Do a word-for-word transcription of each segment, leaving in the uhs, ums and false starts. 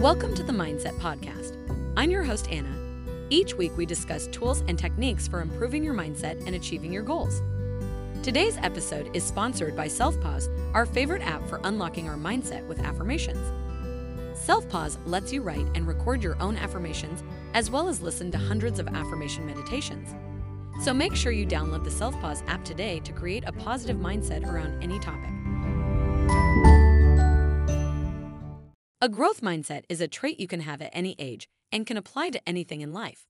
Welcome to the Mindset Podcast. I'm your host, Anna. Each week we discuss tools and techniques for improving your mindset and achieving your goals. Today's episode is sponsored by Selfpause, our favorite app for unlocking our mindset with affirmations. Selfpause lets you write and record your own affirmations as well as listen to hundreds of affirmation meditations. So make sure you download the Selfpause app today to create a positive mindset around any topic. A growth mindset is a trait you can have at any age and can apply to anything in life.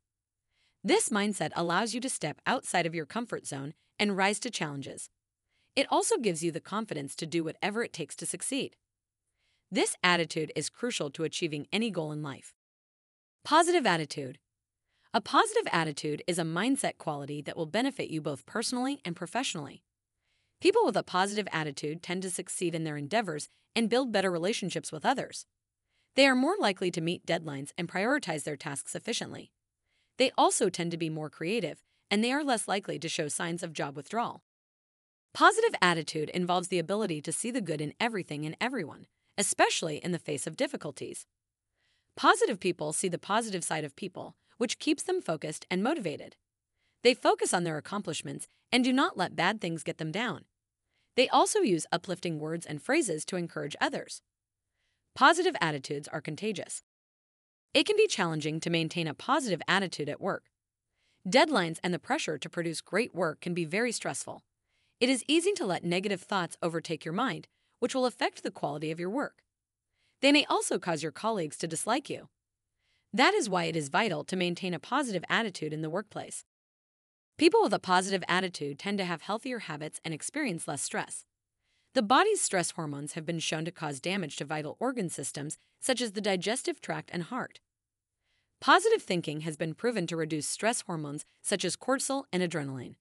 This mindset allows you to step outside of your comfort zone and rise to challenges. It also gives you the confidence to do whatever it takes to succeed. This attitude is crucial to achieving any goal in life. Positive attitude. A positive attitude is a mindset quality that will benefit you both personally and professionally. People with a positive attitude tend to succeed in their endeavors and build better relationships with others. They are more likely to meet deadlines and prioritize their tasks efficiently. They also tend to be more creative, and they are less likely to show signs of job withdrawal. Positive attitude involves the ability to see the good in everything and everyone, especially in the face of difficulties. Positive people see the positive side of people, which keeps them focused and motivated. They focus on their accomplishments and do not let bad things get them down. They also use uplifting words and phrases to encourage others. Positive attitudes are contagious. It can be challenging to maintain a positive attitude at work. Deadlines and the pressure to produce great work can be very stressful. It is easy to let negative thoughts overtake your mind, which will affect the quality of your work. They may also cause your colleagues to dislike you. That is why it is vital to maintain a positive attitude in the workplace. People with a positive attitude tend to have healthier habits and experience less stress. The body's stress hormones have been shown to cause damage to vital organ systems such as the digestive tract and heart. Positive thinking has been proven to reduce stress hormones such as cortisol and adrenaline.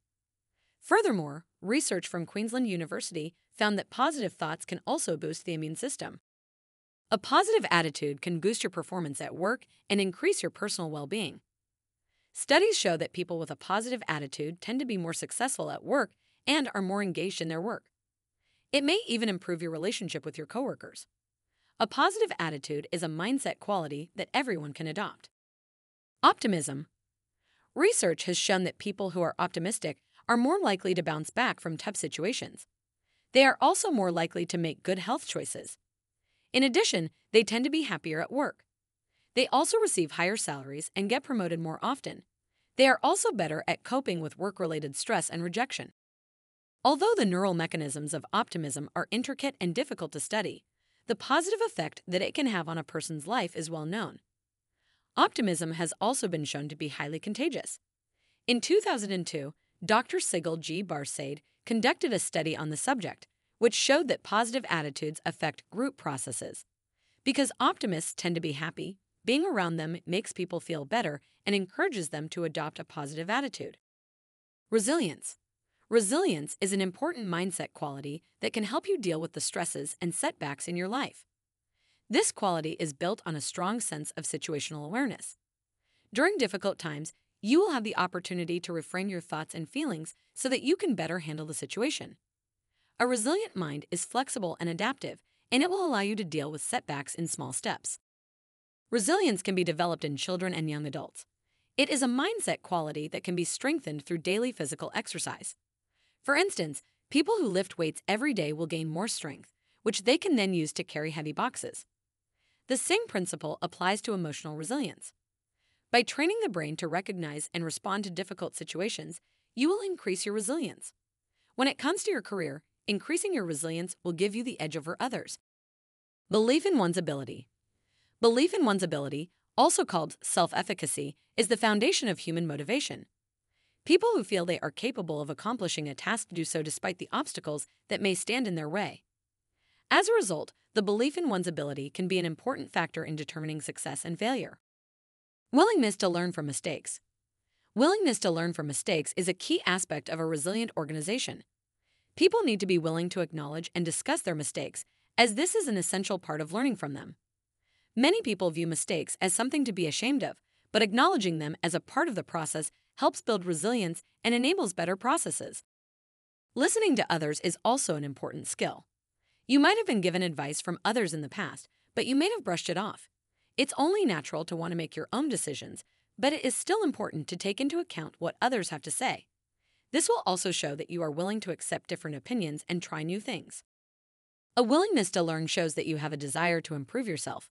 Furthermore, research from Queensland University found that positive thoughts can also boost the immune system. A positive attitude can boost your performance at work and increase your personal well-being. Studies show that people with a positive attitude tend to be more successful at work and are more engaged in their work. It may even improve your relationship with your coworkers. A positive attitude is a mindset quality that everyone can adopt. Optimism. Research has shown that people who are optimistic are more likely to bounce back from tough situations. They are also more likely to make good health choices. In addition, they tend to be happier at work. They also receive higher salaries and get promoted more often. They are also better at coping with work-related stress and rejection. Although the neural mechanisms of optimism are intricate and difficult to study, the positive effect that it can have on a person's life is well known. Optimism has also been shown to be highly contagious. In two thousand two, Doctor Sigal G. Barsade conducted a study on the subject, which showed that positive attitudes affect group processes. Because optimists tend to be happy, being around them makes people feel better and encourages them to adopt a positive attitude. Resilience. Resilience is an important mindset quality that can help you deal with the stresses and setbacks in your life. This quality is built on a strong sense of situational awareness. During difficult times, you will have the opportunity to reframe your thoughts and feelings so that you can better handle the situation. A resilient mind is flexible and adaptive, and it will allow you to deal with setbacks in small steps. Resilience can be developed in children and young adults. It is a mindset quality that can be strengthened through daily physical exercise. For instance, people who lift weights every day will gain more strength, which they can then use to carry heavy boxes. The same principle applies to emotional resilience. By training the brain to recognize and respond to difficult situations, you will increase your resilience. When it comes to your career, increasing your resilience will give you the edge over others. Belief in one's ability. Belief in one's ability, also called self-efficacy, is the foundation of human motivation. People who feel they are capable of accomplishing a task do so despite the obstacles that may stand in their way. As a result, the belief in one's ability can be an important factor in determining success and failure. Willingness to learn from mistakes. Willingness to learn from mistakes is a key aspect of a resilient organization. People need to be willing to acknowledge and discuss their mistakes, as this is an essential part of learning from them. Many people view mistakes as something to be ashamed of, but acknowledging them as a part of the process helps build resilience and enables better processes. Listening to others is also an important skill. You might have been given advice from others in the past, but you may have brushed it off. It's only natural to want to make your own decisions, but it is still important to take into account what others have to say. This will also show that you are willing to accept different opinions and try new things. A willingness to learn shows that you have a desire to improve yourself.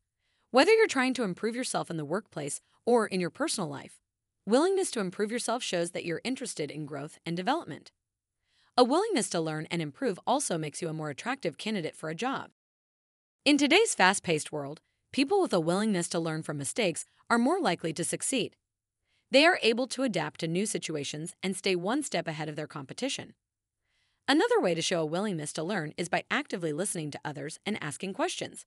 Whether you're trying to improve yourself in the workplace or in your personal life, willingness to improve yourself shows that you're interested in growth and development. A willingness to learn and improve also makes you a more attractive candidate for a job. In today's fast-paced world, people with a willingness to learn from mistakes are more likely to succeed. They are able to adapt to new situations and stay one step ahead of their competition. Another way to show a willingness to learn is by actively listening to others and asking questions.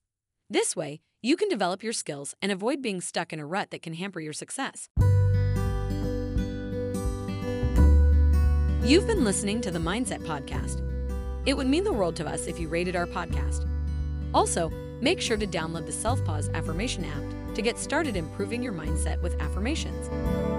This way, you can develop your skills and avoid being stuck in a rut that can hamper your success. You've been listening to the Mindset Podcast. It would mean the world to us if you rated our podcast. Also, make sure to download the Selfpause Affirmation app to get started improving your mindset with affirmations.